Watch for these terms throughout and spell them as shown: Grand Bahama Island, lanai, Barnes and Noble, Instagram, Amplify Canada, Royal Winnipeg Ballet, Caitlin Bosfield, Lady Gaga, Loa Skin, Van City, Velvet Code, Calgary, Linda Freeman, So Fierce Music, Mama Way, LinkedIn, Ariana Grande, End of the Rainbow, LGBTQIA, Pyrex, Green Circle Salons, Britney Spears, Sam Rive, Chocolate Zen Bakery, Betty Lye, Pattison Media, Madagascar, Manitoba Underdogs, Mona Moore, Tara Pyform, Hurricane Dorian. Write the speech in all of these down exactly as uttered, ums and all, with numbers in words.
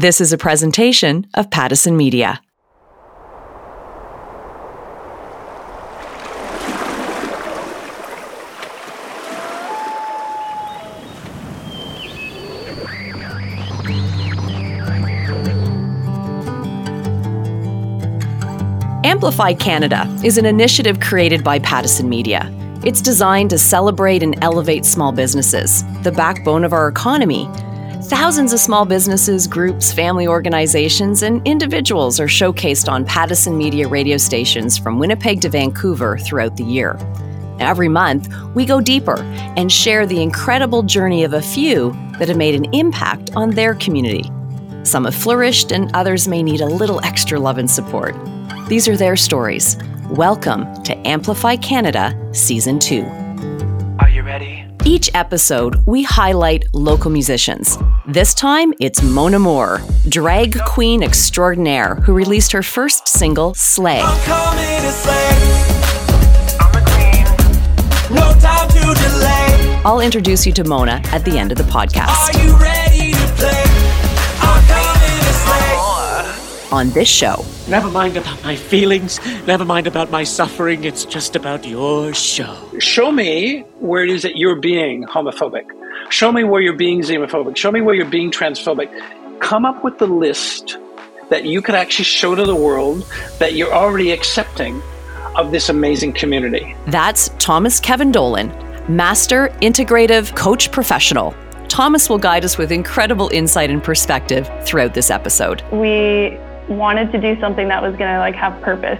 This is a presentation of Pattison Media. Amplify Canada is an initiative created by Pattison Media. It's designed to celebrate and elevate small businesses, the backbone of our economy. Thousands of small businesses, groups, family organizations, and individuals are showcased on Pattison Media radio stations from Winnipeg to Vancouver throughout the year. Every month, we go deeper and share the incredible journey of a few that have made an impact on their community. Some have flourished and others may need a little extra love and support. These are their stories. Welcome to Amplify Canada Season two. Are you ready? Each episode, we highlight local musicians. This time, it's Mona Moore, drag queen extraordinaire, who released her first single, Slay. I'm coming to slay. I'm a queen. No time to delay. I'll introduce you to Mona at the end of the podcast. Are you ready to play? I'm coming to slay. On this show. Never mind about my feelings, never mind about my suffering, it's just about your show. Show me where it is that you're being homophobic. Show me where you're being xenophobic. Show me where you're being transphobic. Come up with the list that you could actually show to the world that you're already accepting of this amazing community. That's Thomas Kevin Dolan, Master Integrative Coach Professional. Thomas will guide us with incredible insight and perspective throughout this episode. We wanted to do something that was going to like have purpose.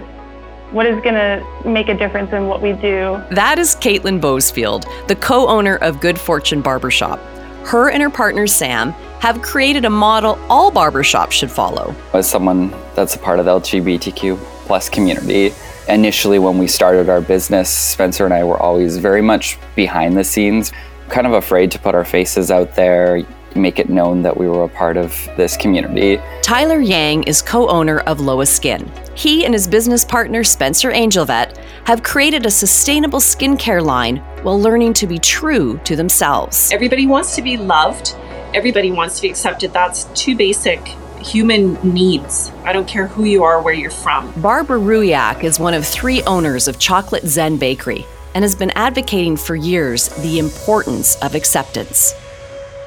What is going to make a difference in what we do? That is Caitlin Bosfield, the co-owner of Good Fortune Barbershop. Her and her partner, Sam, have created a model all barbershops should follow. As someone that's a part of the L G B T Q plus community, initially when we started our business, Spencer and I were always very much behind the scenes, kind of afraid to put our faces out there, make it known that we were a part of this community. Tyler Yang is co-owner of Loa Skin. He and his business partner, Spencer Angelvet, have created a sustainable skincare line while learning to be true to themselves. Everybody wants to be loved. Everybody wants to be accepted. That's two basic human needs. I don't care who you are, where you're from. Barbara Rujak is one of three owners of Chocolate Zen Bakery and has been advocating for years the importance of acceptance.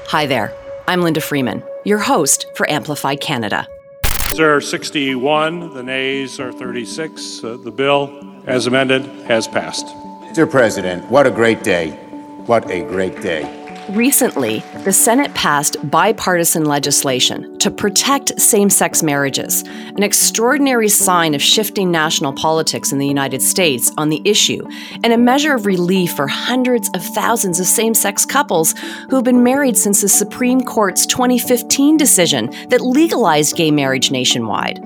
Hi there, I'm Linda Freeman, your host for Amplify Canada. There are sixty-one, the nays are thirty-six. Uh, the bill, as amended, has passed. Mister President, what a great day. What a great day. Recently, the Senate passed bipartisan legislation to protect same-sex marriages, an extraordinary sign of shifting national politics in the United States on the issue, and a measure of relief for hundreds of thousands of same-sex couples who've been married since the Supreme Court's twenty fifteen decision that legalized gay marriage nationwide.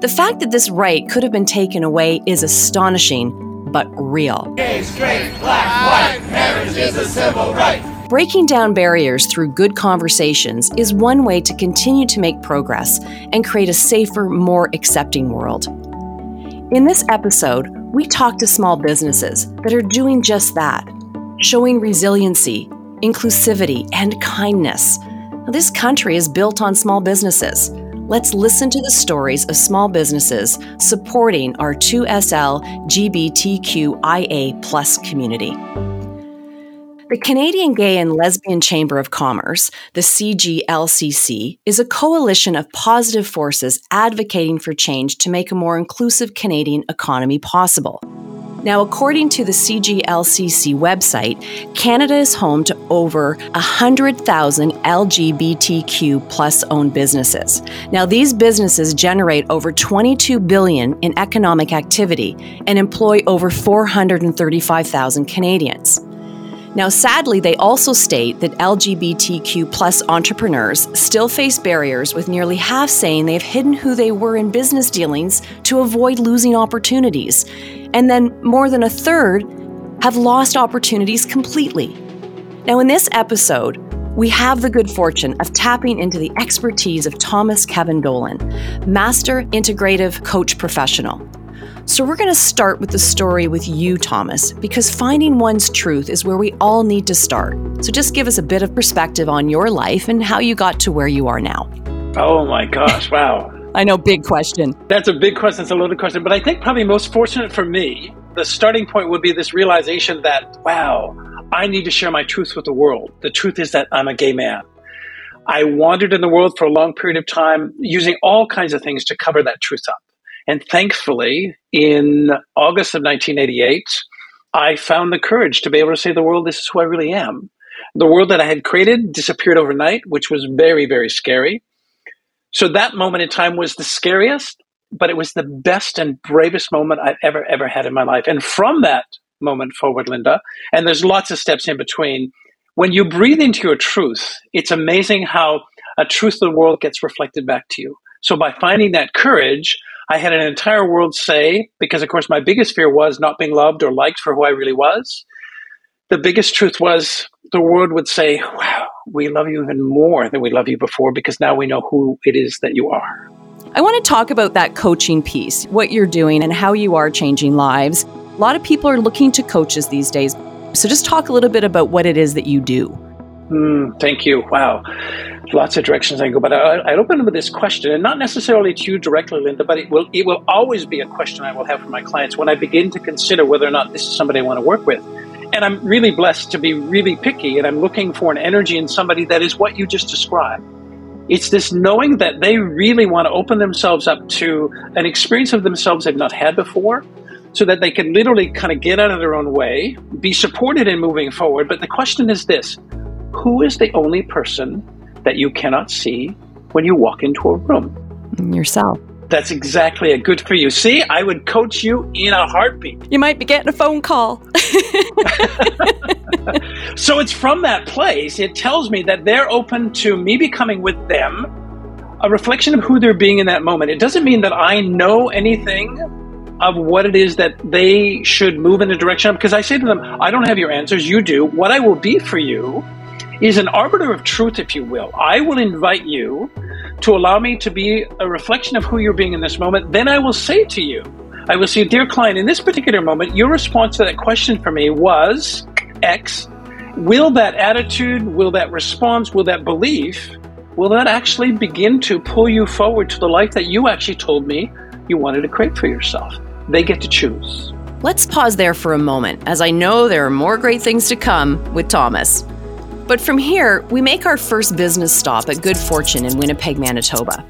The fact that this right could have been taken away is astonishing, but real. Gay, straight, black, white, marriage is a civil right. Breaking down barriers through good conversations is one way to continue to make progress and create a safer, more accepting world. In this episode, we talk to small businesses that are doing just that, showing resiliency, inclusivity, and kindness. This country is built on small businesses. Let's listen to the stories of small businesses supporting our two S L G B T Q I A plus community. The Canadian Gay and Lesbian Chamber of Commerce, the C G L C C, is a coalition of positive forces advocating for change to make a more inclusive Canadian economy possible. Now, according to the C G L C C website, Canada is home to over one hundred thousand L G B T Q plus owned businesses. Now, these businesses generate over twenty-two billion dollars in economic activity and employ over four hundred thirty-five thousand Canadians. Now, sadly, they also state that L G B T Q plus entrepreneurs still face barriers, with nearly half saying they have hidden who they were in business dealings to avoid losing opportunities. And then more than a third have lost opportunities completely. Now, in this episode, we have the good fortune of tapping into the expertise of Thomas Kevin Dolan, Master Integrative Coach Professional. So we're going to start with the story with you, Thomas, because finding one's truth is where we all need to start. So just give us a bit of perspective on your life and how you got to where you are now. Oh my gosh, wow. I know, big question. That's a big question, it's a loaded question, but I think probably most fortunate for me, the starting point would be this realization that, wow, I need to share my truth with the world. The truth is that I'm a gay man. I wandered in the world for a long period of time using all kinds of things to cover that truth up. And thankfully, in August of nineteen eighty-eight, I found the courage to be able to say to the world, this is who I really am. The world that I had created disappeared overnight, which was very, very scary. So that moment in time was the scariest, but it was the best and bravest moment I've ever, ever had in my life. And from that moment forward, Linda, and there's lots of steps in between, when you breathe into your truth, it's amazing how a truth of the world gets reflected back to you. So by finding that courage, I had an entire world say, because of course my biggest fear was not being loved or liked for who I really was. The biggest truth was the world would say, wow, we love you even more than we love you before, because now we know who it is that you are. I want to talk about that coaching piece, what you're doing and how you are changing lives. A lot of people are looking to coaches these days. So just talk a little bit about what it is that you do. Mm, thank you. Wow. Lots of directions I can go, but I, I open with this question, and not necessarily to you directly, Linda, but it will, it will always be a question I will have for my clients when I begin to consider whether or not this is somebody I want to work with. And I'm really blessed to be really picky, and I'm looking for an energy in somebody that is what you just described. It's this knowing that they really want to open themselves up to an experience of themselves they've not had before, so that they can literally kind of get out of their own way, be supported in moving forward. But the question is this, who is the only person that you cannot see when you walk into a room? Yourself. That's exactly a good for you. See, I would coach you in a heartbeat. You might be getting a phone call. So it's from that place, it tells me that they're open to me becoming with them a reflection of who they're being in that moment. It doesn't mean that I know anything of what it is that they should move in a direction of, because I say to them, I don't have your answers, you do. What I will be for you is an arbiter of truth, if you will. I will invite you to allow me to be a reflection of who you're being in this moment. Then I will say to you, I will say, dear client, in this particular moment, your response to that question for me was X. Will that attitude, will that response, will that belief, will that actually begin to pull you forward to the life that you actually told me you wanted to create for yourself? They get to choose. Let's pause there for a moment, as I know there are more great things to come with Thomas. But from here, we make our first business stop at Good Fortune in Winnipeg, Manitoba.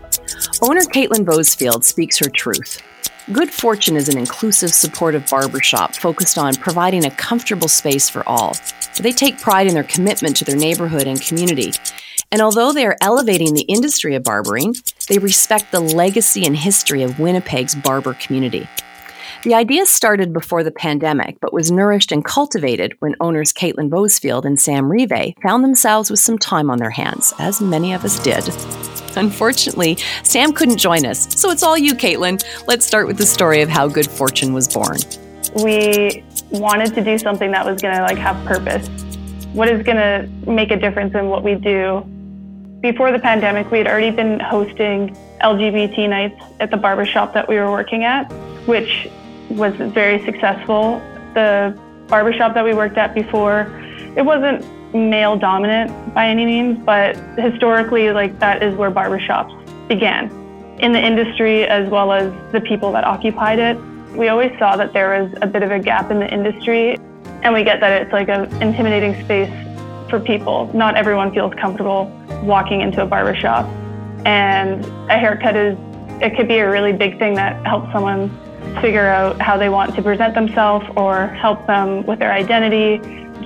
Owner Caitlin Bosfield speaks her truth. Good Fortune is an inclusive, supportive barbershop focused on providing a comfortable space for all. They take pride in their commitment to their neighborhood and community. And although they are elevating the industry of barbering, they respect the legacy and history of Winnipeg's barber community. The idea started before the pandemic, but was nourished and cultivated when owners Caitlin Bosfield and Sam Rive found themselves with some time on their hands, as many of us did. Unfortunately, Sam couldn't join us, so it's all you, Caitlin. Let's start with the story of how Good Fortune was born. We wanted to do something that was going to like have purpose. What is going to make a difference in what we do? Before the pandemic, we had already been hosting L G B T nights at the barbershop that we were working at, which was very successful. The barbershop that we worked at before, it wasn't male dominant by any means, but historically, like, that is where barbershops began in the industry, as well as the people that occupied it. We always saw that there was a bit of a gap in the industry, and we get that it's like an intimidating space for people. Not everyone feels comfortable walking into a barbershop, and a haircut is, it could be a really big thing that helps someone figure out how they want to present themselves or help them with their identity,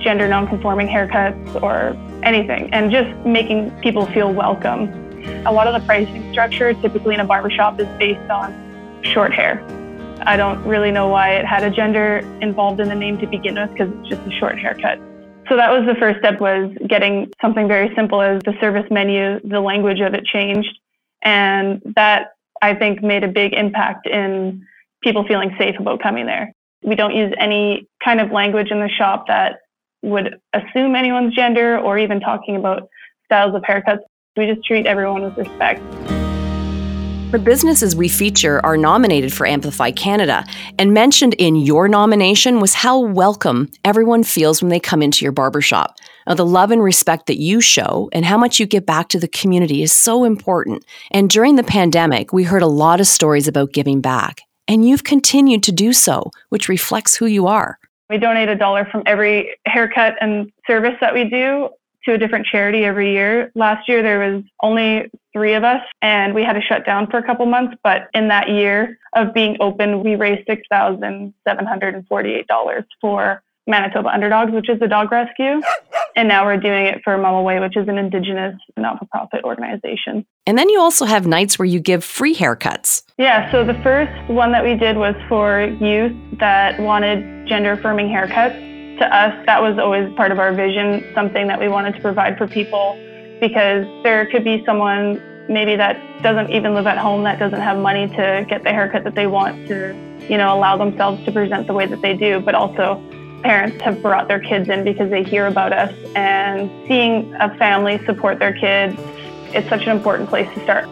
gender non-conforming haircuts or anything, and just making people feel welcome. A lot of the pricing structure typically in a barbershop is based on short hair. I don't really know why it had a gender involved in the name to begin with, because it's just a short haircut. So that was the first step, was getting something very simple as the service menu, the language of it changed, and that I think made a big impact in people feeling safe about coming there. We don't use any kind of language in the shop that would assume anyone's gender or even talking about styles of haircuts. We just treat everyone with respect. The businesses we feature are nominated for Amplify Canada, and mentioned in your nomination was how welcome everyone feels when they come into your barbershop. Now, the love and respect that you show and how much you give back to the community is so important. And during the pandemic, we heard a lot of stories about giving back, and you've continued to do so, which reflects who you are. We donate a dollar from every haircut and service that we do to a different charity every year. Last year, there was only three of us, and we had to shut down for a couple months. But in that year of being open, we raised six thousand seven hundred forty-eight dollars for Manitoba Underdogs, which is a dog rescue. And now we're doing it for Mama Way, which is an Indigenous not-for-profit organization. And then you also have nights where you give free haircuts. Yeah, so the first one that we did was for youth that wanted gender-affirming haircuts. To us, that was always part of our vision, something that we wanted to provide for people, because there could be someone maybe that doesn't even live at home, that doesn't have money to get the haircut that they want to, you know, allow themselves to present the way that they do. But also, parents have brought their kids in because they hear about us, and seeing a family support their kids, it's such an important place to start.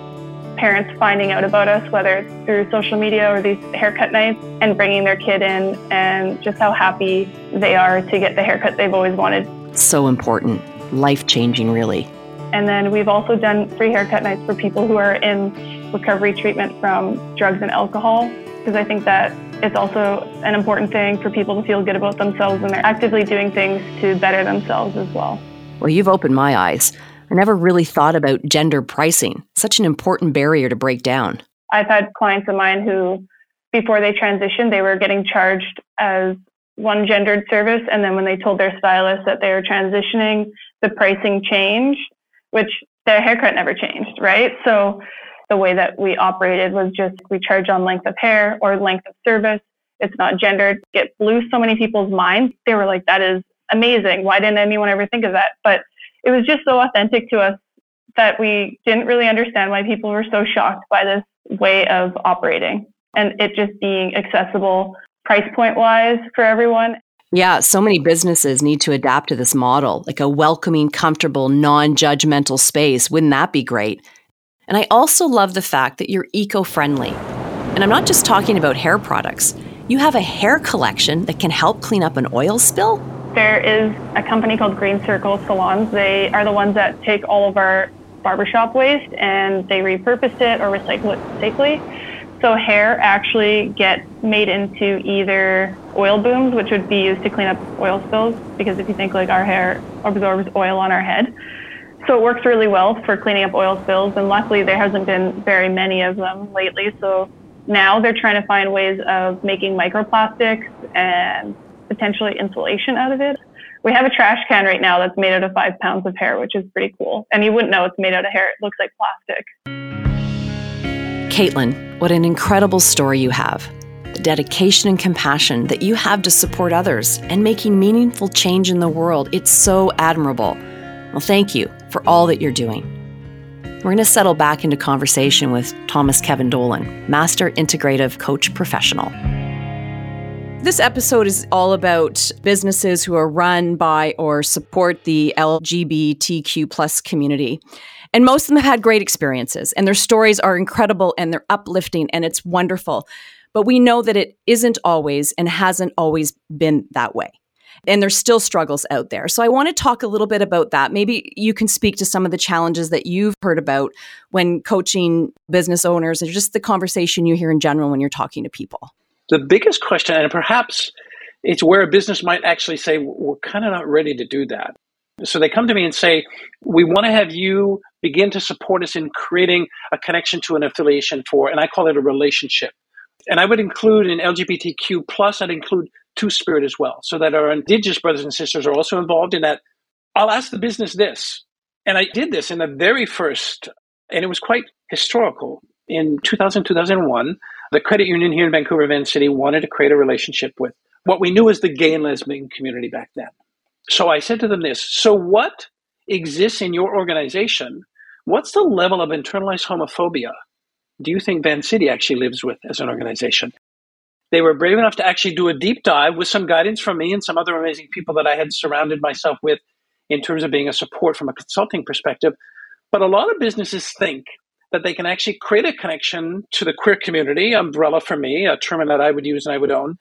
Parents finding out about us, whether it's through social media or these haircut nights, and bringing their kid in, and just how happy they are to get the haircut they've always wanted. So important. Life-changing, really. And then we've also done free haircut nights for people who are in recovery treatment from drugs and alcohol, because I think that it's also an important thing for people to feel good about themselves when they're actively doing things to better themselves as well. Well, you've opened my eyes. I never really thought about gender pricing, such an important barrier to break down. I've had clients of mine who, before they transitioned, they were getting charged as one gendered service. And then when they told their stylist that they were transitioning, the pricing changed, which their haircut never changed, right? So the way that we operated was just, we charge on length of hair or length of service. It's not gendered. It blew so many people's minds. They were like, that is amazing. Why didn't anyone ever think of that? But it was just so authentic to us that we didn't really understand why people were so shocked by this way of operating, and it just being accessible price point wise for everyone. Yeah, so many businesses need to adapt to this model, like a welcoming, comfortable, non-judgmental space. Wouldn't that be great? And I also love the fact that you're eco-friendly. And I'm not just talking about hair products. You have a hair collection that can help clean up an oil spill. There is a company called Green Circle Salons. They are the ones that take all of our barbershop waste and they repurpose it or recycle it safely. So hair actually gets made into either oil booms, which would be used to clean up oil spills, because if you think, like, our hair absorbs oil on our head. So it works really well for cleaning up oil spills, and luckily there hasn't been very many of them lately. So now they're trying to find ways of making microplastics and potentially insulation out of it. We have a trash can right now that's made out of five pounds of hair, which is pretty cool. And you wouldn't know it's made out of hair. It looks like plastic. Caitlin, what an incredible story you have. The dedication and compassion that you have to support others and making meaningful change in the world. It's so admirable. Well, thank you for all that you're doing. We're going to settle back into conversation with Thomas Kevin Dolan, Master Integrative Coach Professional. This episode is all about businesses who are run by or support the L G B T Q plus community. And most of them have had great experiences, and their stories are incredible and they're uplifting and it's wonderful. But we know that it isn't always and hasn't always been that way. And there's still struggles out there. So I want to talk a little bit about that. Maybe you can speak to some of the challenges that you've heard about when coaching business owners, and just the conversation you hear in general when you're talking to people. The biggest question, and perhaps it's where a business might actually say, we're kind of not ready to do that. So they come to me and say, we want to have you begin to support us in creating a connection to an affiliation for, and I call it a relationship. And I would include in L G B T Q plus, I'd include Two-Spirit as well, so that our Indigenous brothers and sisters are also involved in that. I'll ask the business this. And I did this in the very first, and it was quite historical. In two thousand, two thousand one, the credit union here in Vancouver, Van City, wanted to create a relationship with what we knew as the gay and lesbian community back then. So I said to them this, so what exists in your organization? What's the level of internalized homophobia do you think Van City actually lives with as an organization? They were brave enough to actually do a deep dive with some guidance from me and some other amazing people that I had surrounded myself with in terms of being a support from a consulting perspective. But a lot of businesses think that they can actually create a connection to the queer community, umbrella for me, a term that I would use and I would own,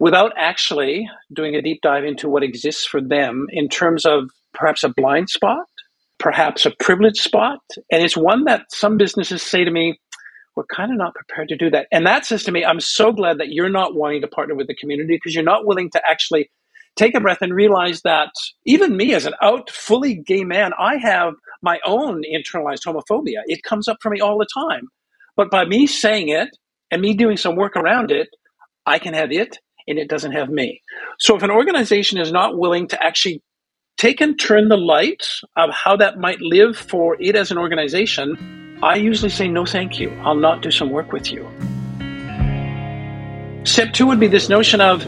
without actually doing a deep dive into what exists for them in terms of perhaps a blind spot, perhaps a privileged spot. And it's one that some businesses say to me, we're kind of not prepared to do that. And that says to me, I'm so glad that you're not wanting to partner with the community because you're not willing to actually take a breath and realize that even me as an out, fully gay man, I have my own internalized homophobia. It comes up for me all the time. But by me saying it and me doing some work around it, I can have it and it doesn't have me. So if an organization is not willing to actually take and turn the light of how that might live for it as an organization, I usually say, no, thank you. I'll not do some work with you. Step two would be this notion of,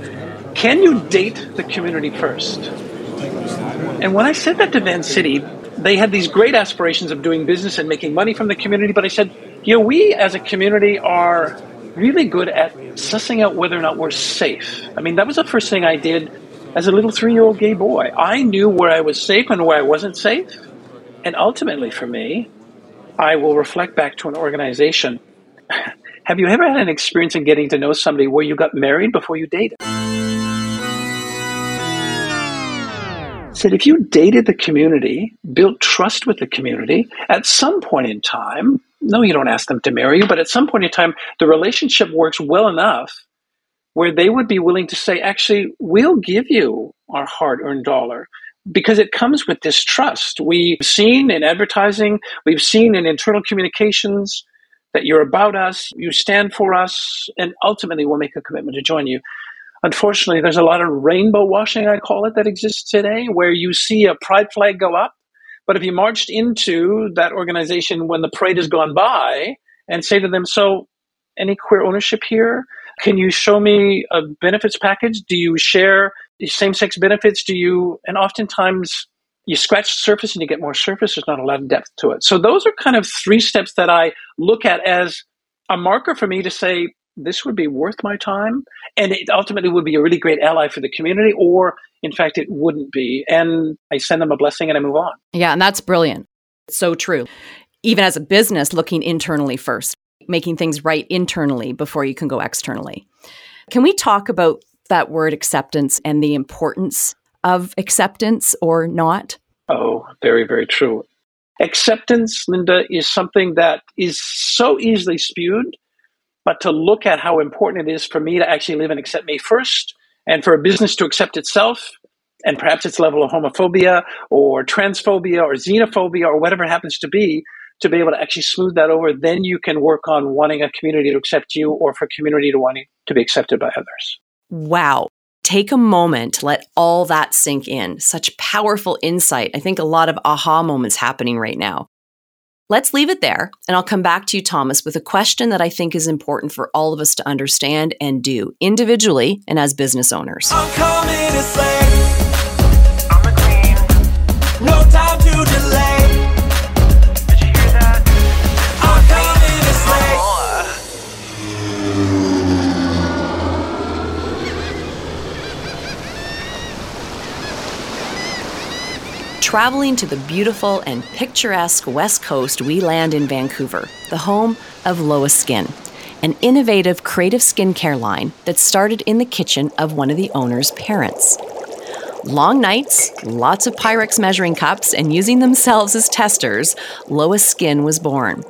can you date the community first? And when I said that to Van City, they had these great aspirations of doing business and making money from the community. But I said, you know, we as a community are really good at sussing out whether or not we're safe. I mean, that was the first thing I did as a little three-year-old gay boy. I knew where I was safe and where I wasn't safe. And ultimately for me, I will reflect back to an organization. Have you ever had an experience in getting to know somebody where you got married before you dated? Said if you dated the community, built trust with the community, at some point in time, no, you don't ask them to marry you, but at some point in time, the relationship works well enough where they would be willing to say, actually, we'll give you our hard-earned dollar because it comes with this trust. We've seen in advertising, we've seen in internal communications that you're about us, you stand for us, and ultimately we'll make a commitment to join you. Unfortunately, there's a lot of rainbow washing, I call it, that exists today, where you see a pride flag go up. But if you marched into that organization when the parade has gone by and say to them, so any queer ownership here? Can you show me a benefits package? Do you share same-sex benefits? Do you? And oftentimes you scratch the surface and you get more surface. There's not a lot of depth to it. So those are kind of three steps that I look at as a marker for me to say, this would be worth my time, and it ultimately would be a really great ally for the community, or in fact, it wouldn't be. And I send them a blessing and I move on. Yeah, and that's brilliant. It's so true. Even as a business, looking internally first, making things right internally before you can go externally. Can we talk about that word acceptance and the importance of acceptance or not? Oh, very, very true. Acceptance, Linda, is something that is so easily spewed. But to look at how important it is for me to actually live and accept me first, and for a business to accept itself and perhaps its level of homophobia or transphobia or xenophobia or whatever it happens to be, to be able to actually smooth that over, then you can work on wanting a community to accept you or for community to wanting to be accepted by others. Wow. Take a moment, let all that sink in. Such powerful insight. I think a lot of aha moments happening right now. Let's leave it there, and I'll come back to you, Thomas, with a question that I think is important for all of us to understand and do, individually and as business owners. I'm coming to slay. I'm a queen. No time to delay. Did you hear that? I'm coming to slay. Traveling to the beautiful and picturesque West Coast, we land in Vancouver, the home of Loa Skin, an innovative creative skincare line that started in the kitchen of one of the owner's parents. Long nights, lots of Pyrex measuring cups, and using themselves as testers, Loa Skin was born.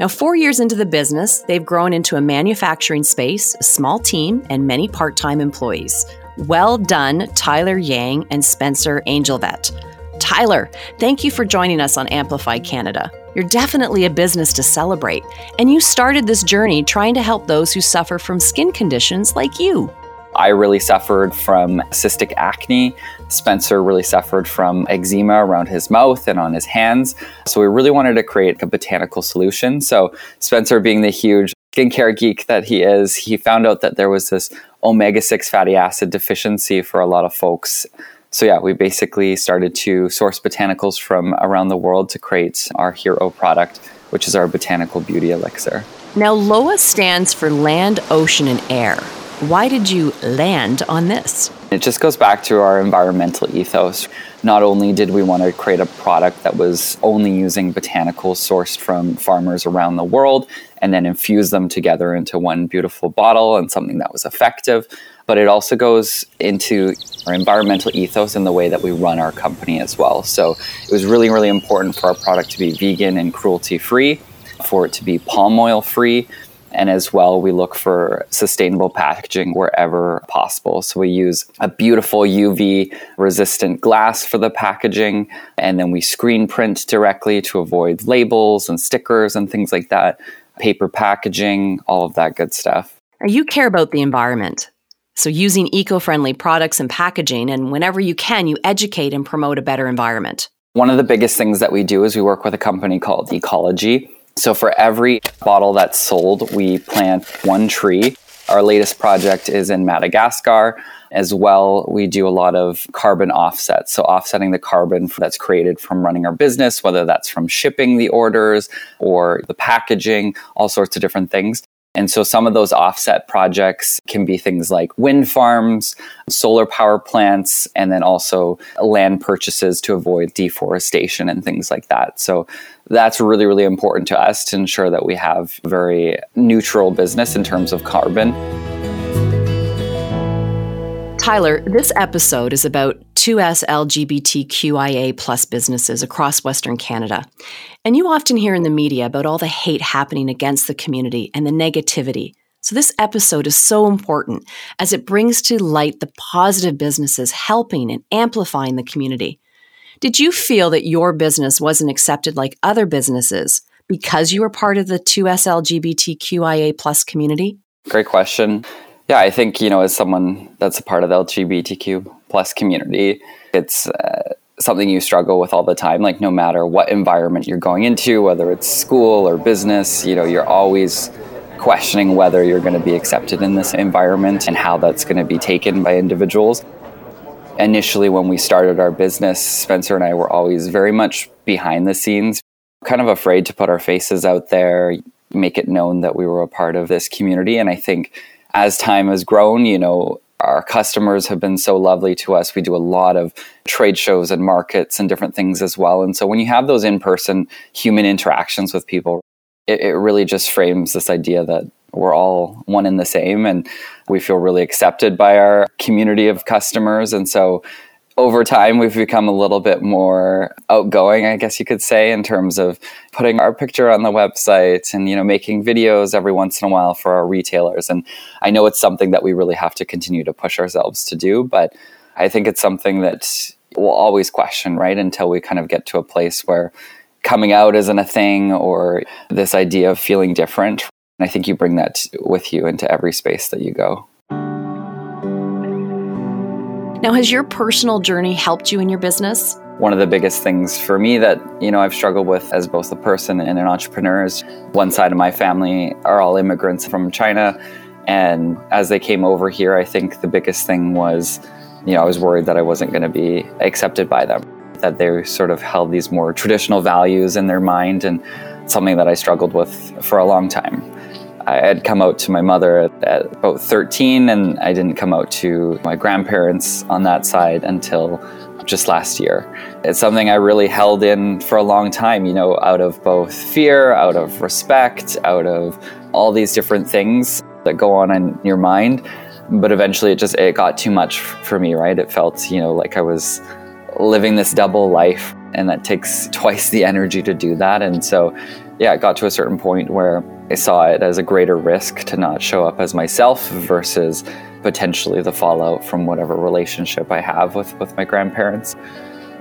Now, four years into the business, they've grown into a manufacturing space, a small team, and many part-time employees. Well done, Tyler Yang and Spencer Angelvet. Tyler, thank you for joining us on Amplify Canada. You're definitely a business to celebrate, and you started this journey trying to help those who suffer from skin conditions like you. I really suffered from cystic acne. Spencer really suffered from eczema around his mouth and on his hands. So we really wanted to create a botanical solution. So Spencer, being the huge skincare geek that he is, he found out that there was this omega six fatty acid deficiency for a lot of folks. So yeah, we basically started to source botanicals from around the world to create our hero product, which is our botanical beauty elixir. Now, L O A stands for land, ocean, and air. Why did you land on this? It just goes back to our environmental ethos. Not only did we want to create a product that was only using botanicals sourced from farmers around the world and then infuse them together into one beautiful bottle and something that was effective, but it also goes into our environmental ethos and the way that we run our company as well. So it was really, really important for our product to be vegan and cruelty-free, for it to be palm oil-free, and as well, we look for sustainable packaging wherever possible. So we use a beautiful U V-resistant glass for the packaging, and then we screen print directly to avoid labels and stickers and things like that, paper packaging, all of that good stuff. You care about the environment. So using eco-friendly products and packaging, and whenever you can, you educate and promote a better environment. One of the biggest things that we do is we work with a company called Ecologi. So for every bottle that's sold, we plant one tree. Our latest project is in Madagascar. As well, we do a lot of carbon offsets. So offsetting the carbon that's created from running our business, whether that's from shipping the orders or the packaging, all sorts of different things. And so some of those offset projects can be things like wind farms, solar power plants, and then also land purchases to avoid deforestation and things like that. So that's really, really important to us to ensure that we have very neutral business in terms of carbon. Tyler, this episode is about two S LGBTQIA plus businesses across Western Canada. And you often hear in the media about all the hate happening against the community and the negativity. So this episode is so important as it brings to light the positive businesses helping and amplifying the community. Did you feel that your business wasn't accepted like other businesses because you were part of the two S LGBTQIA plus community? Great question. Yeah, I think, you know, as someone that's a part of the L G B T Q plus community, it's uh, something you struggle with all the time. Like, no matter what environment you're going into, whether it's school or business, you know, you're always questioning whether you're going to be accepted in this environment and how that's going to be taken by individuals. Initially, when we started our business, Spencer and I were always very much behind the scenes, kind of afraid to put our faces out there, make it known that we were a part of this community. And I think as time has grown, you know, our customers have been so lovely to us. We do a lot of trade shows and markets and different things as well. And so when you have those in-person human interactions with people, it, it really just frames this idea that we're all one and the same, and we feel really accepted by our community of customers. And so over time, we've become a little bit more outgoing, I guess you could say, in terms of putting our picture on the website and, you know, making videos every once in a while for our retailers. And I know it's something that we really have to continue to push ourselves to do, but I think it's something that we'll always question, right? Until we kind of get to a place where coming out isn't a thing, or this idea of feeling different. And I think you bring that with you into every space that you go. Now, has your personal journey helped you in your business? One of the biggest things for me that, you know, I've struggled with as both a person and an entrepreneur is one side of my family are all immigrants from China. And as they came over here, I think the biggest thing was, you know, I was worried that I wasn't going to be accepted by them, that they sort of held these more traditional values in their mind, and something that I struggled with for a long time. I had come out to my mother at, at about thirteen, and I didn't come out to my grandparents on that side until just last year. It's something I really held in for a long time, you know, out of both fear, out of respect, out of all these different things that go on in your mind. But eventually it just, it got too much for me, right? It felt, you know, like I was living this double life, and that takes twice the energy to do that. And so, yeah, it got to a certain point where I saw it as a greater risk to not show up as myself versus potentially the fallout from whatever relationship I have with, with my grandparents.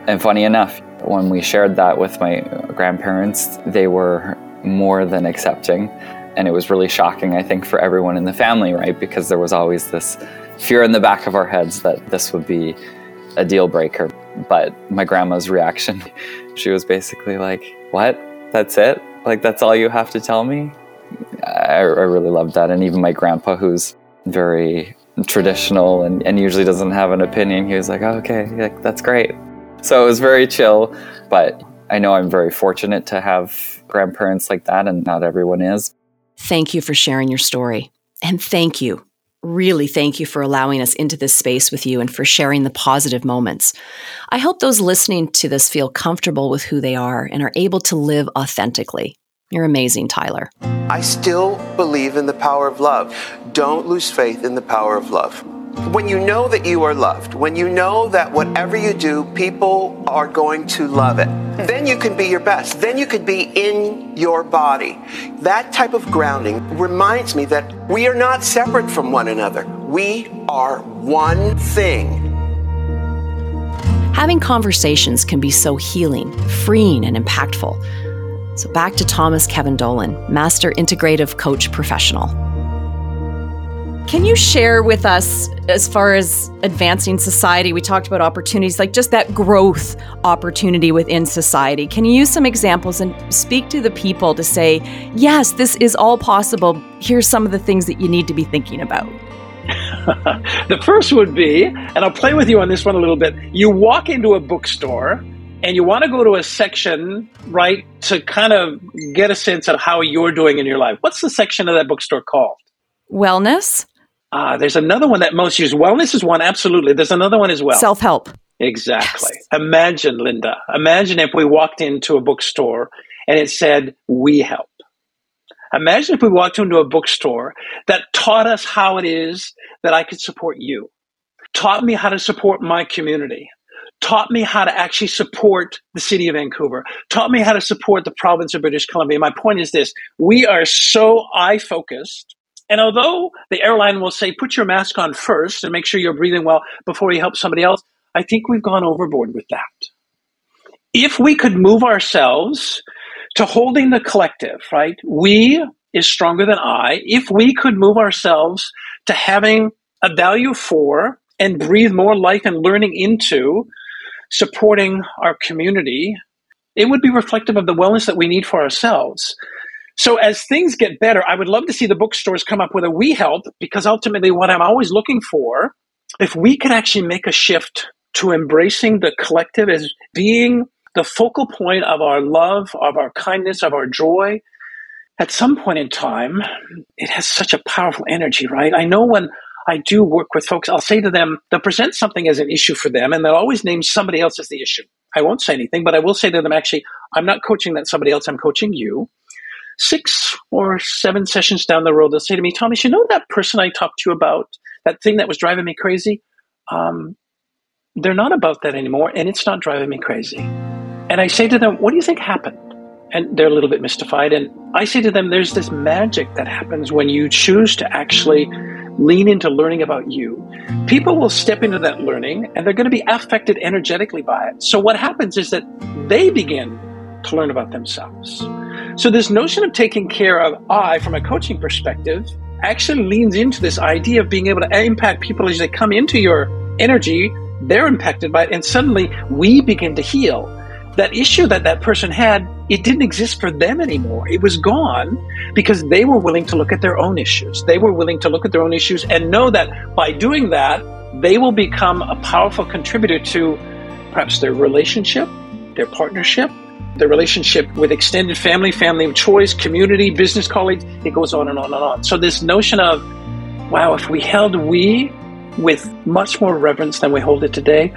And funny enough, when we shared that with my grandparents, they were more than accepting. And it was really shocking, I think, for everyone in the family, right? Because there was always this fear in the back of our heads that this would be a deal breaker. But my grandma's reaction, she was basically like, "What? That's it? Like, that's all you have to tell me?" I, I really loved that. And even my grandpa, who's very traditional and, and usually doesn't have an opinion, he was like, "Oh, okay, like, that's great." So it was very chill. But I know I'm very fortunate to have grandparents like that, and not everyone is. Thank you for sharing your story. And thank you really thank you for allowing us into this space with you and for sharing the positive moments. I hope those listening to this feel comfortable with who they are and are able to live authentically. You're amazing, Tyler. I still believe in the power of love. Don't lose faith in the power of love. When you know that you are loved, when you know that whatever you do, people are going to love it, then you can be your best. Then you could be in your body. That type of grounding reminds me that we are not separate from one another. We are one thing. Having conversations can be so healing, freeing, and impactful. So back to Thomas Kevin Dolan, Master Integrative Coach Professional. Can you share with us, as far as advancing society, we talked about opportunities, like just that growth opportunity within society. Can you use some examples and speak to the people to say, yes, this is all possible. Here's some of the things that you need to be thinking about. The first would be, and I'll play with you on this one a little bit, you walk into a bookstore and you want to go to a section, right, to kind of get a sense of how you're doing in your life. What's the section of that bookstore called? Wellness. Ah, there's another one that most use. Wellness is one, absolutely. There's another one as well. Self-help. Exactly. Yes. Imagine, Linda, imagine if we walked into a bookstore and it said, we help. Imagine if we walked into a bookstore that taught us how it is that I could support you, taught me how to support my community, taught me how to actually support the city of Vancouver, taught me how to support the province of British Columbia. My point is this, we are so eye-focused. And although the airline will say, put your mask on first and make sure you're breathing well before you help somebody else, I think we've gone overboard with that. If we could move ourselves to holding the collective, right? We is stronger than I. If we could move ourselves to having a value for and breathe more life and learning into supporting our community, it would be reflective of the wellness that we need for ourselves. So as things get better, I would love to see the bookstores come up with a we help, because ultimately what I'm always looking for, if we could actually make a shift to embracing the collective as being the focal point of our love, of our kindness, of our joy, at some point in time, it has such a powerful energy, right? I know when I do work with folks, I'll say to them, they'll present something as an issue for them, and they'll always name somebody else as the issue. I won't say anything, but I will say to them, actually, I'm not coaching that somebody else, I'm coaching you. Six or seven sessions down the road, they'll say to me, Thomas, you know that person I talked to you about, that thing that was driving me crazy? Um, they're not about that anymore, and it's not driving me crazy. And I say to them, what do you think happened? And they're a little bit mystified. And I say to them, there's this magic that happens when you choose to actually lean into learning about you. People will step into that learning, and they're going to be affected energetically by it. So what happens is that they begin to learn about themselves. So this notion of taking care of I from a coaching perspective actually leans into this idea of being able to impact people as they come into your energy, they're impacted by it, and suddenly we begin to heal. That issue that that person had, it didn't exist for them anymore. It was gone because they were willing to look at their own issues. They were willing to look at their own issues and know that by doing that, they will become a powerful contributor to perhaps their relationship, their partnership, the relationship with extended family, family of choice, community, business colleagues, it goes on and on and on. So this notion of, wow, if we held we with much more reverence than we hold it today,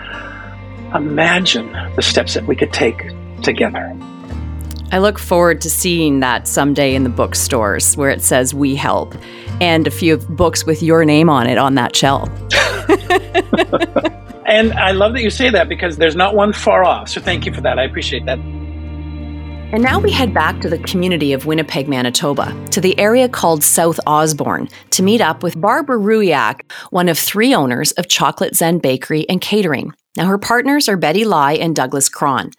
imagine the steps that we could take together. I look forward to seeing that someday in the bookstores where it says we help and a few books with your name on it on that shelf. And I love that you say that because there's not one far off. So thank you for that. I appreciate that. And now we head back to the community of Winnipeg, Manitoba, to the area called South Osborne, to meet up with Barbara Rujak, one of three owners of Chocolate Zen Bakery and Catering. Now her partners are Betty Lye and Douglas Cron.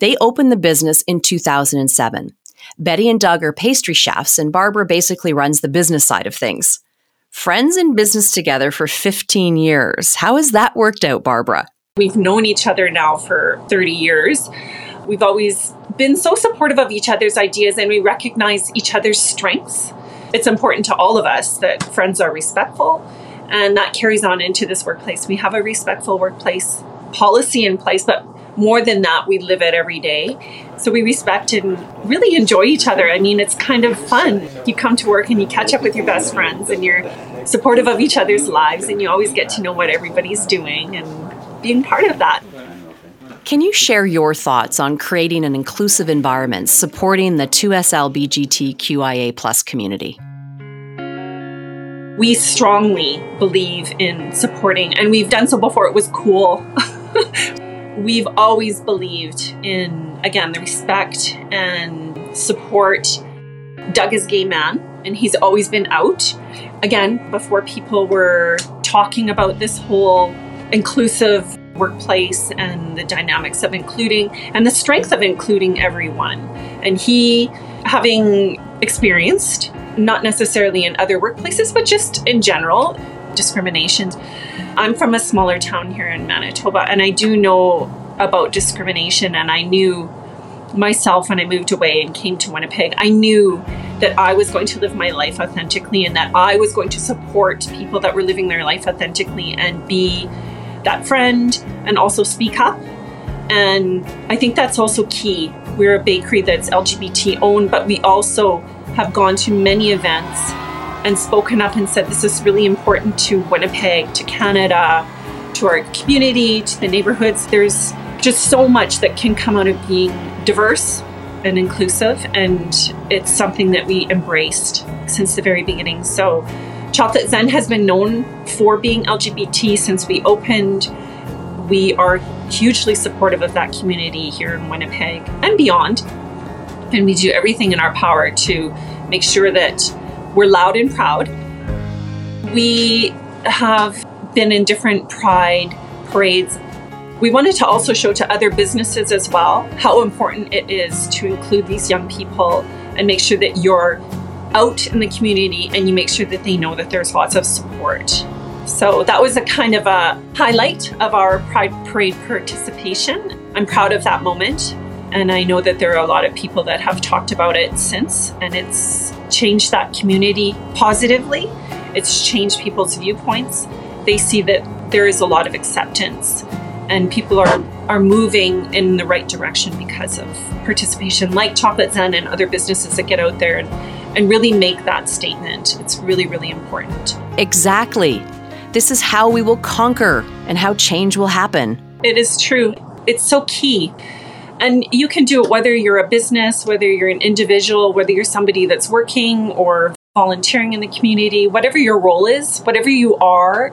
They opened the business in two thousand seven. Betty and Doug are pastry chefs, and Barbara basically runs the business side of things. Friends in business together for fifteen years. How has that worked out, Barbara? We've known each other now for thirty years. We've always been so supportive of each other's ideas, and we recognize each other's strengths. It's important to all of us that friends are respectful, and that carries on into this workplace. We have a respectful workplace policy in place, but more than that, we live it every day. So we respect and really enjoy each other. I mean, it's kind of fun. You come to work and you catch up with your best friends and you're supportive of each other's lives and you always get to know what everybody's doing and being part of that. Can you share your thoughts on creating an inclusive environment supporting the two S L B G T Q I A plus community? We strongly believe in supporting, and we've done so before it was cool. We've always believed in, again, the respect and support. Doug is a gay man, and he's always been out. Again, before people were talking about this whole inclusive workplace and the dynamics of including and the strength of including everyone. And he, having experienced, not necessarily in other workplaces, but just in general, discrimination. I'm from a smaller town here in Manitoba, and I do know about discrimination, and I knew myself when I moved away and came to Winnipeg, I knew that I was going to live my life authentically and that I was going to support people that were living their life authentically and be that friend and also speak up. And I think that's also key. We're a bakery that's L G B T owned, but we also have gone to many events and spoken up and said this is really important to Winnipeg, to Canada, to our community, to the neighborhoods. There's just so much that can come out of being diverse and inclusive, and it's something that we embraced since the very beginning. So Chocolate Zen has been known for being L G B T since we opened. We are hugely supportive of that community here in Winnipeg and beyond. And we do everything in our power to make sure that we're loud and proud. We have been in different pride parades. We wanted to also show to other businesses as well how important it is to include these young people and make sure that you're out in the community and you make sure that they know that there's lots of support. So that was a kind of a highlight of our Pride Parade participation. I'm proud of that moment. And I know that there are a lot of people that have talked about it since, and it's changed that community positively. It's changed people's viewpoints. They see that there is a lot of acceptance, and people are, are moving in the right direction because of participation, like Chocolate Zen and other businesses that get out there and, and really make that statement. It's really, really important. Exactly. This is how we will conquer and how change will happen. It is true. It's so key. And you can do it whether you're a business, whether you're an individual, whether you're somebody that's working or volunteering in the community, whatever your role is, whatever you are,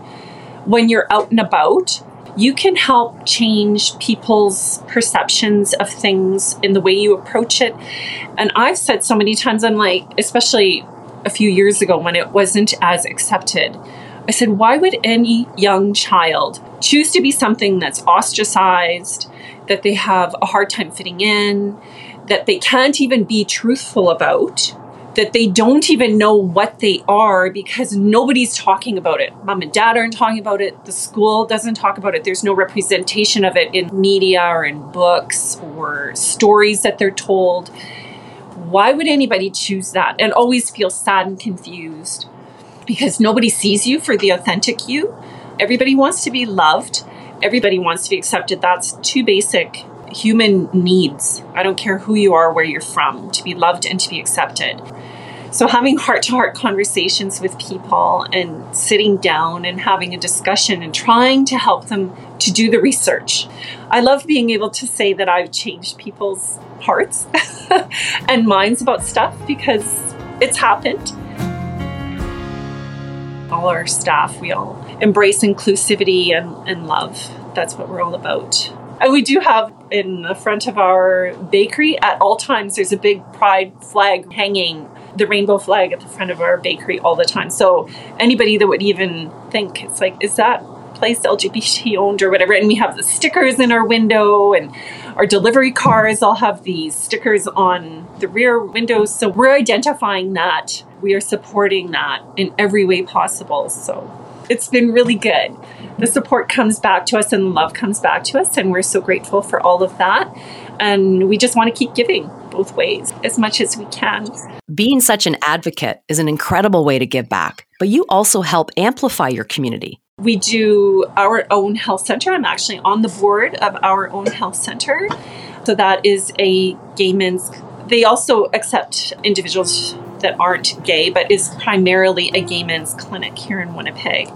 when you're out and about, you can help change people's perceptions of things in the way you approach it. And I've said so many times, I'm like, especially a few years ago when it wasn't as accepted, I said, why would any young child choose to be something that's ostracized, that they have a hard time fitting in, that they can't even be truthful about, that they don't even know what they are because nobody's talking about it. Mom and dad aren't talking about it. The school doesn't talk about it. There's no representation of it in media or in books or stories that they're told. Why would anybody choose that and always feel sad and confused? Because nobody sees you for the authentic you. Everybody wants to be loved. Everybody wants to be accepted. That's two basic human needs. I don't care who you are, where you're from, to be loved and to be accepted. So having heart-to-heart conversations with people and sitting down and having a discussion and trying to help them to do the research. I love being able to say that I've changed people's hearts and minds about stuff because it's happened. All our staff, we all embrace inclusivity and, and love. That's what we're all about. And we do have in the front of our bakery at all times, there's a big pride flag hanging, the rainbow flag at the front of our bakery all the time. So anybody that would even think, it's like, is that place L G B T owned or whatever? And we have the stickers in our window, and our delivery cars all have these stickers on the rear windows. So we're identifying that. We are supporting that in every way possible. So it's been really good. The support comes back to us and love comes back to us. And we're so grateful for all of that. And we just want to keep giving both ways as much as we can. Being such an advocate is an incredible way to give back, but you also help amplify your community We do our own health center. I'm actually on the board of our own health center. So that is a gay men's. They also accept individuals that aren't gay, but is primarily a gay men's clinic here in Winnipeg.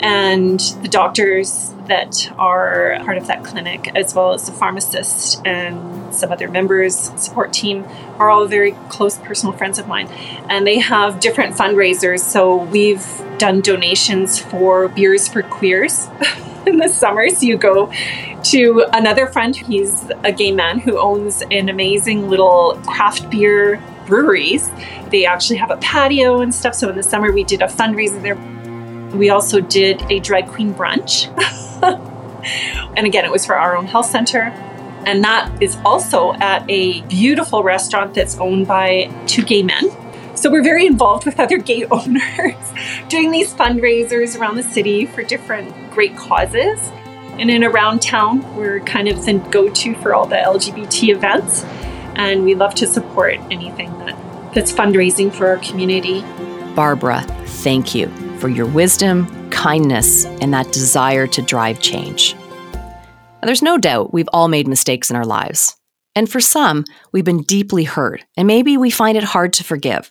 And the doctors that are part of that clinic, as well as the pharmacist and some other members, support team, are all very close personal friends of mine. And they have different fundraisers. So we've done donations for Beers for Queers in the summer. So you go to another friend. He's a gay man who owns an amazing little craft beer breweries. They actually have a patio and stuff. So in the summer, we did a fundraiser there. We also did a drag queen brunch. And again, it was for our own health center. And that is also at a beautiful restaurant that's owned by two gay men. So we're very involved with other gay owners, doing these fundraisers around the city for different great causes. And in around town, we're kind of the go-to for all the L G B T events. And we love to support anything that, that's fundraising for our community. Barbara, thank you for your wisdom, kindness, and that desire to drive change. Now, there's no doubt we've all made mistakes in our lives. And for some, we've been deeply hurt, and maybe we find it hard to forgive.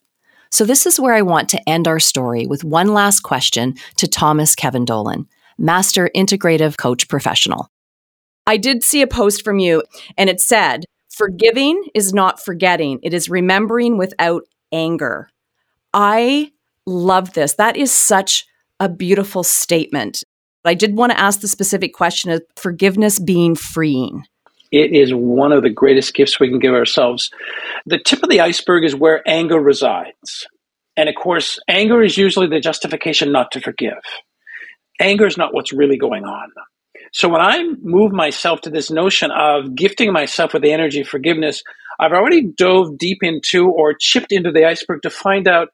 So this is where I want to end our story with one last question to Thomas Kevin Dolan, Master Integrative Coach Professional. I did see a post from you, and it said, "Forgiving is not forgetting. It is remembering without anger." I love this. That is such a beautiful statement. I did want to ask the specific question of forgiveness being freeing. It is one of the greatest gifts we can give ourselves. The tip of the iceberg is where anger resides. And of course, anger is usually the justification not to forgive. Anger is not what's really going on. So when I move myself to this notion of gifting myself with the energy of forgiveness, I've already dove deep into or chipped into the iceberg to find out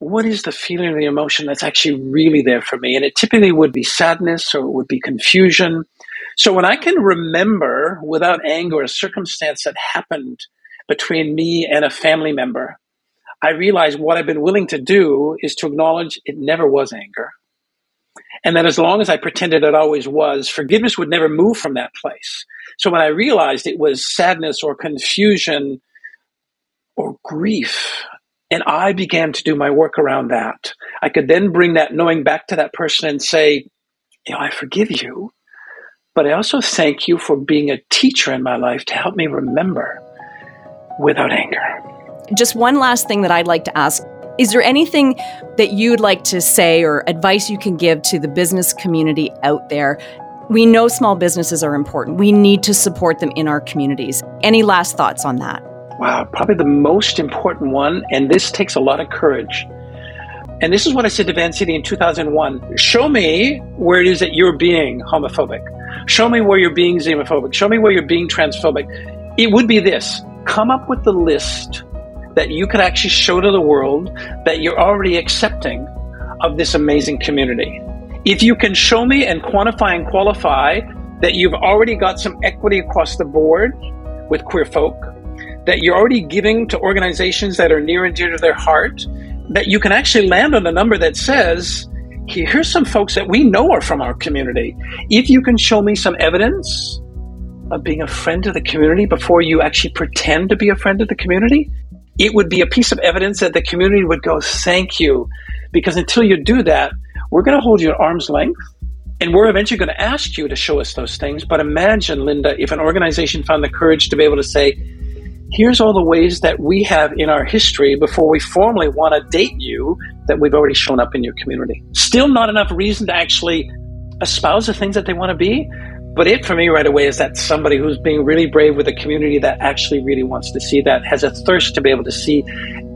what is the feeling or the emotion that's actually really there for me. And it typically would be sadness, or it would be confusion. So when I can remember without anger a circumstance that happened between me and a family member, I realize what I've been willing to do is to acknowledge it never was anger. And that as long as I pretended it always was, forgiveness would never move from that place. So when I realized it was sadness or confusion or grief, and I began to do my work around that, I could then bring that knowing back to that person and say, you know, I forgive you, but I also thank you for being a teacher in my life to help me remember without anger. Just one last thing that I'd like to ask. Is there anything that you'd like to say or advice you can give to the business community out there? We know small businesses are important. We need to support them in our communities. Any last thoughts on that? Wow, probably the most important one, and this takes a lot of courage. And this is what I said to Van City in two thousand one. Show me where it is that you're being homophobic. Show me where you're being xenophobic. Show me where you're being transphobic. It would be this. Come up with the list that you could actually show to the world that you're already accepting of this amazing community. If you can show me and quantify and qualify that you've already got some equity across the board with queer folk, that you're already giving to organizations that are near and dear to their heart, that you can actually land on a number that says, here's some folks that we know are from our community. If you can show me some evidence of being a friend to the community before you actually pretend to be a friend to the community, it would be a piece of evidence that the community would go, thank you. Because until you do that, we're going to hold you at arm's length, and we're eventually going to ask you to show us those things. But imagine, Linda, if an organization found the courage to be able to say, here's all the ways that we have in our history before we formally want to date you that we've already shown up in your community. Still not enough reason to actually espouse the things that they want to be. But it, for me, right away, is that somebody who's being really brave with a community that actually really wants to see that, has a thirst to be able to see,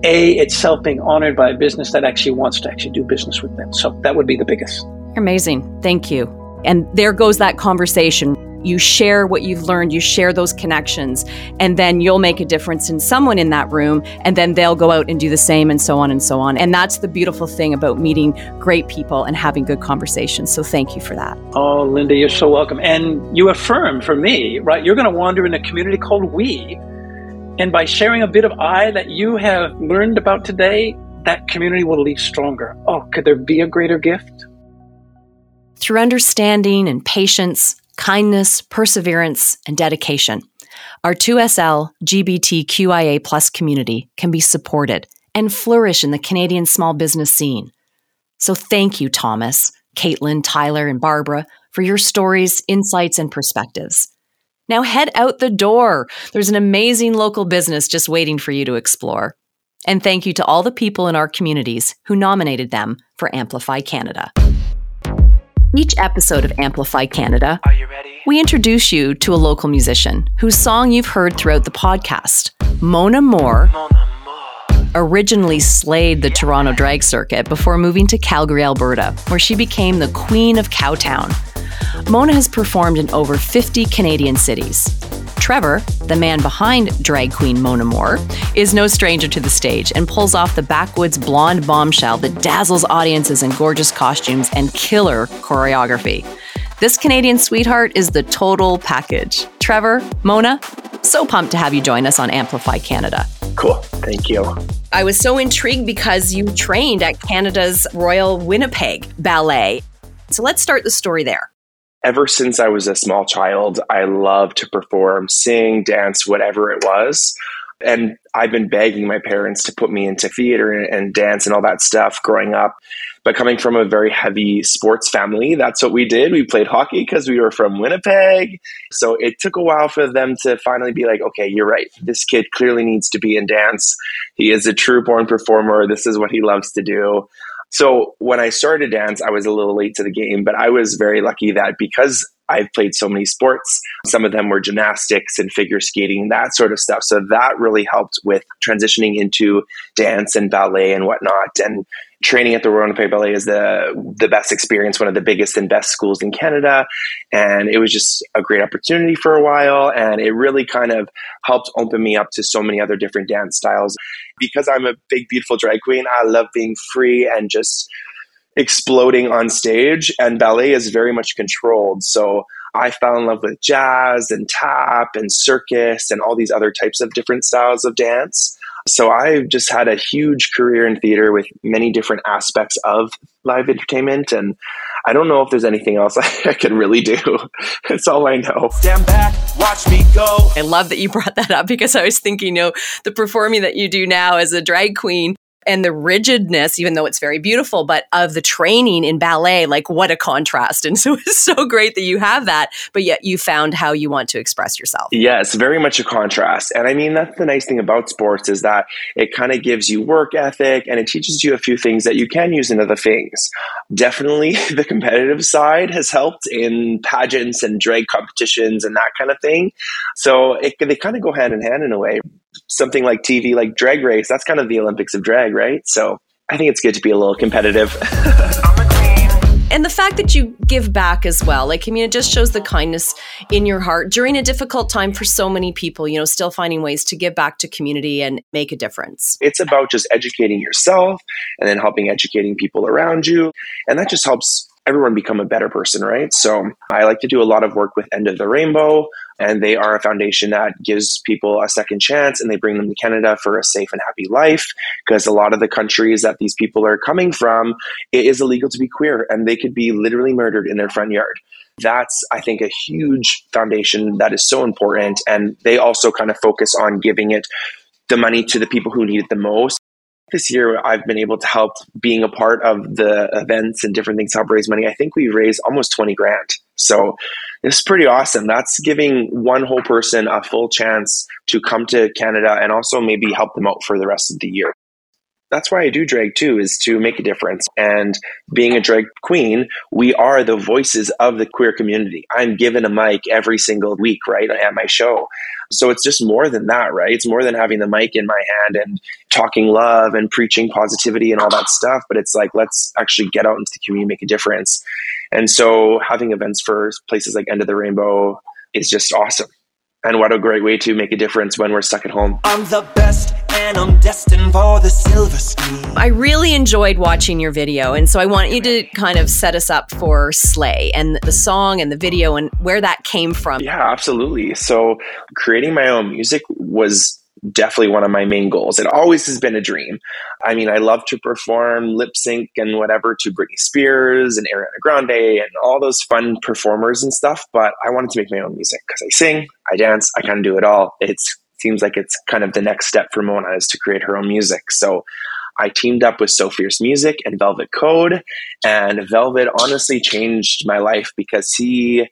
A, itself being honored by a business that actually wants to actually do business with them. So that would be the biggest. Amazing. Thank you. And there goes that conversation. You share what you've learned, you share those connections, and then you'll make a difference in someone in that room, and then they'll go out and do the same, and so on and so on. And that's the beautiful thing about meeting great people and having good conversations. So thank you for that. Oh, Linda, you're so welcome. And you affirm for me, right? You're going to wander in a community called We. And by sharing a bit of I that you have learned about today, that community will leave stronger. Oh, could there be a greater gift? through understanding and patience, kindness, perseverance, and dedication, our two S L G B T Q I A plus community can be supported and flourish in the Canadian small business scene. So thank you, Thomas, Caitlin, Tyler, and Barbara, for your stories, insights, and perspectives. Now head out the door. There's an amazing local business just waiting for you to explore. And thank you to all the people in our communities who nominated them for Amplify Canada. Each episode of Amplify Canada, Are you ready? We introduce you to a local musician whose song you've heard throughout the podcast. Mona Moore, Mona Moore. originally slayed the yeah. Toronto drag circuit before moving to Calgary, Alberta, where she became the queen of Cowtown. Mona has performed in over fifty Canadian cities. Trevor, the man behind drag queen Mona Moore, is no stranger to the stage and pulls off the backwoods blonde bombshell that dazzles audiences in gorgeous costumes and killer choreography. This Canadian sweetheart is the total package. Trevor, Mona, so pumped to have you join us on Amplify Canada. Cool. Thank you. I was so intrigued because you trained at Canada's Royal Winnipeg Ballet. So let's start the story there. Ever since I was a small child, I loved to perform, sing, dance, whatever it was. And I've been begging my parents to put me into theater and dance and all that stuff growing up. But coming from a very heavy sports family, that's what we did. We played hockey because we were from Winnipeg. So it took a while for them to finally be like, okay, you're right. This kid clearly needs to be in dance. He is a true born performer. This is what he loves to do. So when I started dance, I was a little late to the game, but I was very lucky that because I've played so many sports, some of them were gymnastics and figure skating, that sort of stuff. So that really helped with transitioning into dance and ballet and whatnot. And training at the Royal Winnipeg Ballet is the the best experience, one of the biggest and best schools in Canada. And it was just a great opportunity for a while. And it really kind of helped open me up to so many other different dance styles. Because I'm a big, beautiful drag queen, I love being free and just exploding on stage. And ballet is very much controlled. So I fell in love with jazz and tap and circus and all these other types of different styles of dance. So I've just had a huge career in theater with many different aspects of live entertainment. And I don't know if there's anything else I, I can really do. That's all I know. Stand back, watch me go. I love that you brought that up because I was thinking, you know, the performing that you do now as a drag queen and the rigidness, even though it's very beautiful, but of the training in ballet, like what a contrast. And so it's so great that you have that, but yet you found how you want to express yourself. Yes, very much a contrast. And I mean, that's the nice thing about sports is that it kind of gives you work ethic and it teaches you a few things that you can use in other things. Definitely the competitive side has helped in pageants and drag competitions and that kind of thing. So it, they kind of go hand in hand in a way. Something like T V, like Drag Race, that's kind of the Olympics of drag, right? So I think it's good to be a little competitive. And the fact that you give back as well, like, I mean, it just shows the kindness in your heart during a difficult time for so many people, you know, still finding ways to give back to community and make a difference. It's about just educating yourself and then helping educating people around you. And that just helps everyone become a better person, right? So I like to do a lot of work with End of the Rainbow, and they are a foundation that gives people a second chance and they bring them to Canada for a safe and happy life, because a lot of the countries that these people are coming from, it is illegal to be queer and they could be literally murdered in their front yard. That's, I think, a huge foundation that is so important. And they also kind of focus on giving it the money to the people who need it the most. This year, I've been able to help being a part of the events and different things to help raise money. I think we raised almost twenty grand. So it's pretty awesome. That's giving one whole person a full chance to come to Canada and also maybe help them out for the rest of the year. That's why I do drag too, is to make a difference. And being a drag queen, we are the voices of the queer community. I'm given a mic every single week, right, at my show. So it's just more than that, right? It's more than having the mic in my hand and talking love and preaching positivity and all that stuff. But it's like, let's actually get out into the community, make a difference. And so having events for places like End of the Rainbow is just awesome. And what a great way to make a difference when we're stuck at home. I'm the best and I'm destined for the silver screen. I really enjoyed watching your video. And so I want you to kind of set us up for Slay and the song and the video and where that came from. Yeah, absolutely. So creating my own music was definitely one of my main goals. It always has been a dream. I mean, I love to perform lip sync and whatever to Britney Spears and Ariana Grande and all those fun performers and stuff. But I wanted to make my own music because I sing, I dance, I kind of do it all. It seems like it's kind of the next step for Mona is to create her own music. So I teamed up with So Fierce Music and Velvet Code, and Velvet honestly changed my life because he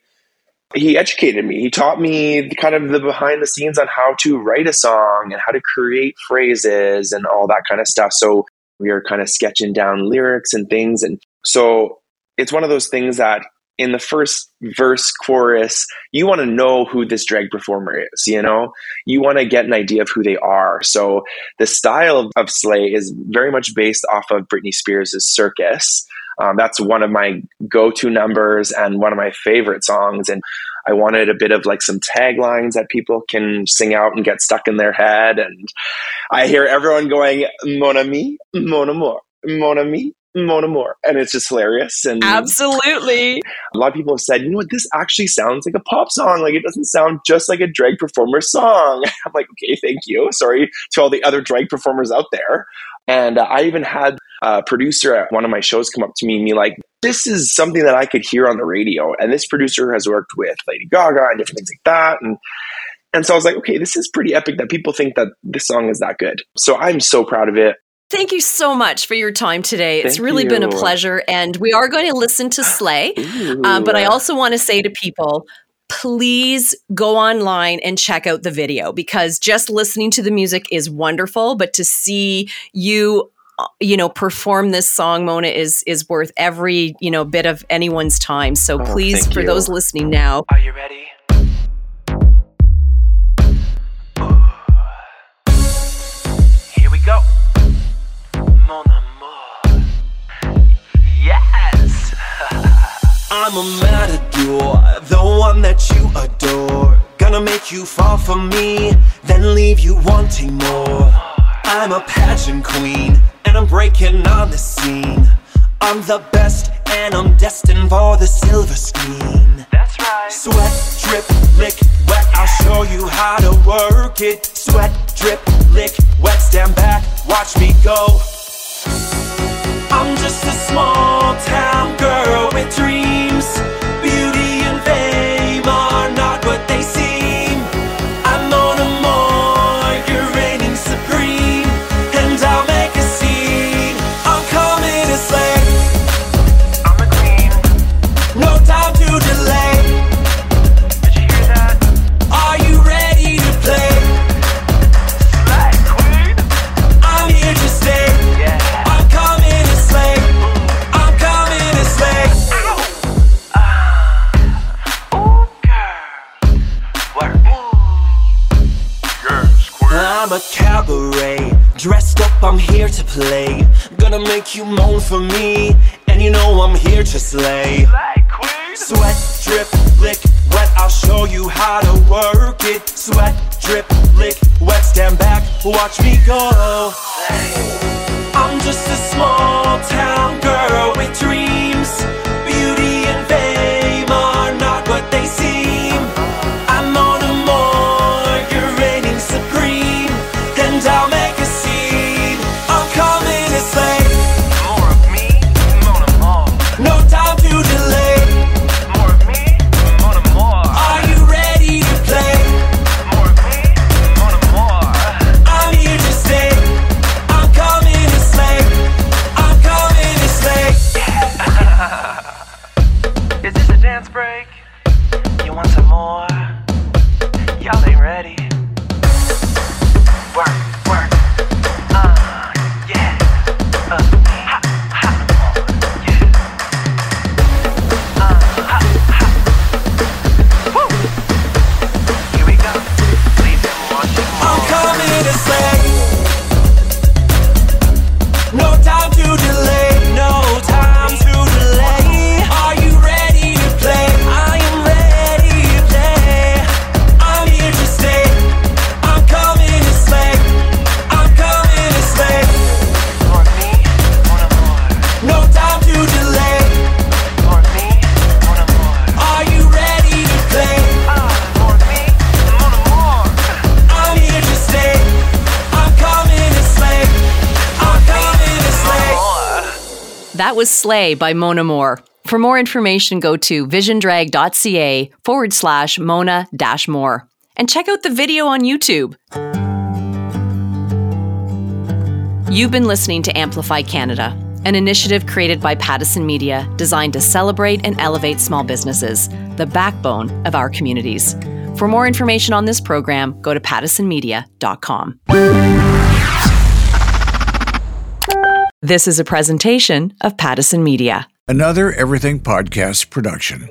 he educated me. He taught me kind of the behind the scenes on how to write a song and how to create phrases and all that kind of stuff. So we are kind of sketching down lyrics and things. And so it's one of those things that in the first verse chorus, you want to know who this drag performer is, you know, you want to get an idea of who they are. So the style of Slay is very much based off of Britney Spears's Circus. Um, that's one of my go-to numbers and one of my favorite songs. And I wanted a bit of like some taglines that people can sing out and get stuck in their head. And I hear everyone going, "Mon ami, mon amour, mon ami, Mona Moore," and it's just hilarious. And absolutely, a lot of people have said, "You know what? This actually sounds like a pop song. Like it doesn't sound just like a drag performer song." I'm like, "Okay, thank you. Sorry to all the other drag performers out there." And uh, I even had a producer at one of my shows come up to me and be like, "This is something that I could hear on the radio." And this producer has worked with Lady Gaga and different things like that. And and so I was like, "Okay, this is pretty epic that people think that this song is that good." So I'm so proud of it. Thank you so much for your time today. It's Thank really you. been a pleasure. And we are going to listen to Slay. Um, but I also want to say to people, please go online and check out the video, because just listening to the music is wonderful. But to see you, you know, perform this song, Mona, is is worth every, you know, bit of anyone's time. So oh, please, for you. those listening now. Are you ready? I'm a matador, the one that you adore. Gonna make you fall for me, then leave you wanting more. I'm a pageant queen, and I'm breaking on the scene. I'm the best, and I'm destined for the silver screen. That's right. Sweat, drip, lick, wet, I'll show you how to work it. Sweat, drip, lick, wet, stand back, watch me go. I'm just a small town girl with dreams. Beauty and fame are not what they seem. I'm Mona Moore, you're reigning supreme, and I'll make a scene. I'm coming to slay. I'm a queen, no time to delay. Did you hear that? Are you ready to play? Slay queen, I'm here to stay. Yeah. I'm a cabaret, dressed up, I'm here to play. Gonna make you moan for me, and you know I'm here to slay. Sweat, drip, lick, wet, I'll show you how to work it. Sweat, drip, lick, wet, stand back, watch me go. I'm just a small town girl with dreams. Beauty and fame are not what they seem. I'm on a more, you're reigning supreme. I'll make a scene. I'm coming to slay. More of me, Mona Moore. No time to delay. More of me, Mona Moore. Are you ready to play? More of me, Mona Moore. I'm here to stay. I'm coming to slay. I'm coming to slay. Yeah. Is this a dance break? You want That was Slay by Mona Moore. For more information, go to visiondrag.ca forward slash Mona dash Moore. And check out the video on YouTube. You've been listening to Amplify Canada, an initiative created by Pattison Media designed to celebrate and elevate small businesses, the backbone of our communities. For more information on this program, go to pattison media dot com. This is a presentation of Pattison Media, another Everything Podcast production.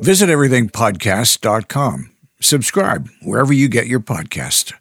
Visit everything podcast dot com. Subscribe wherever you get your podcast.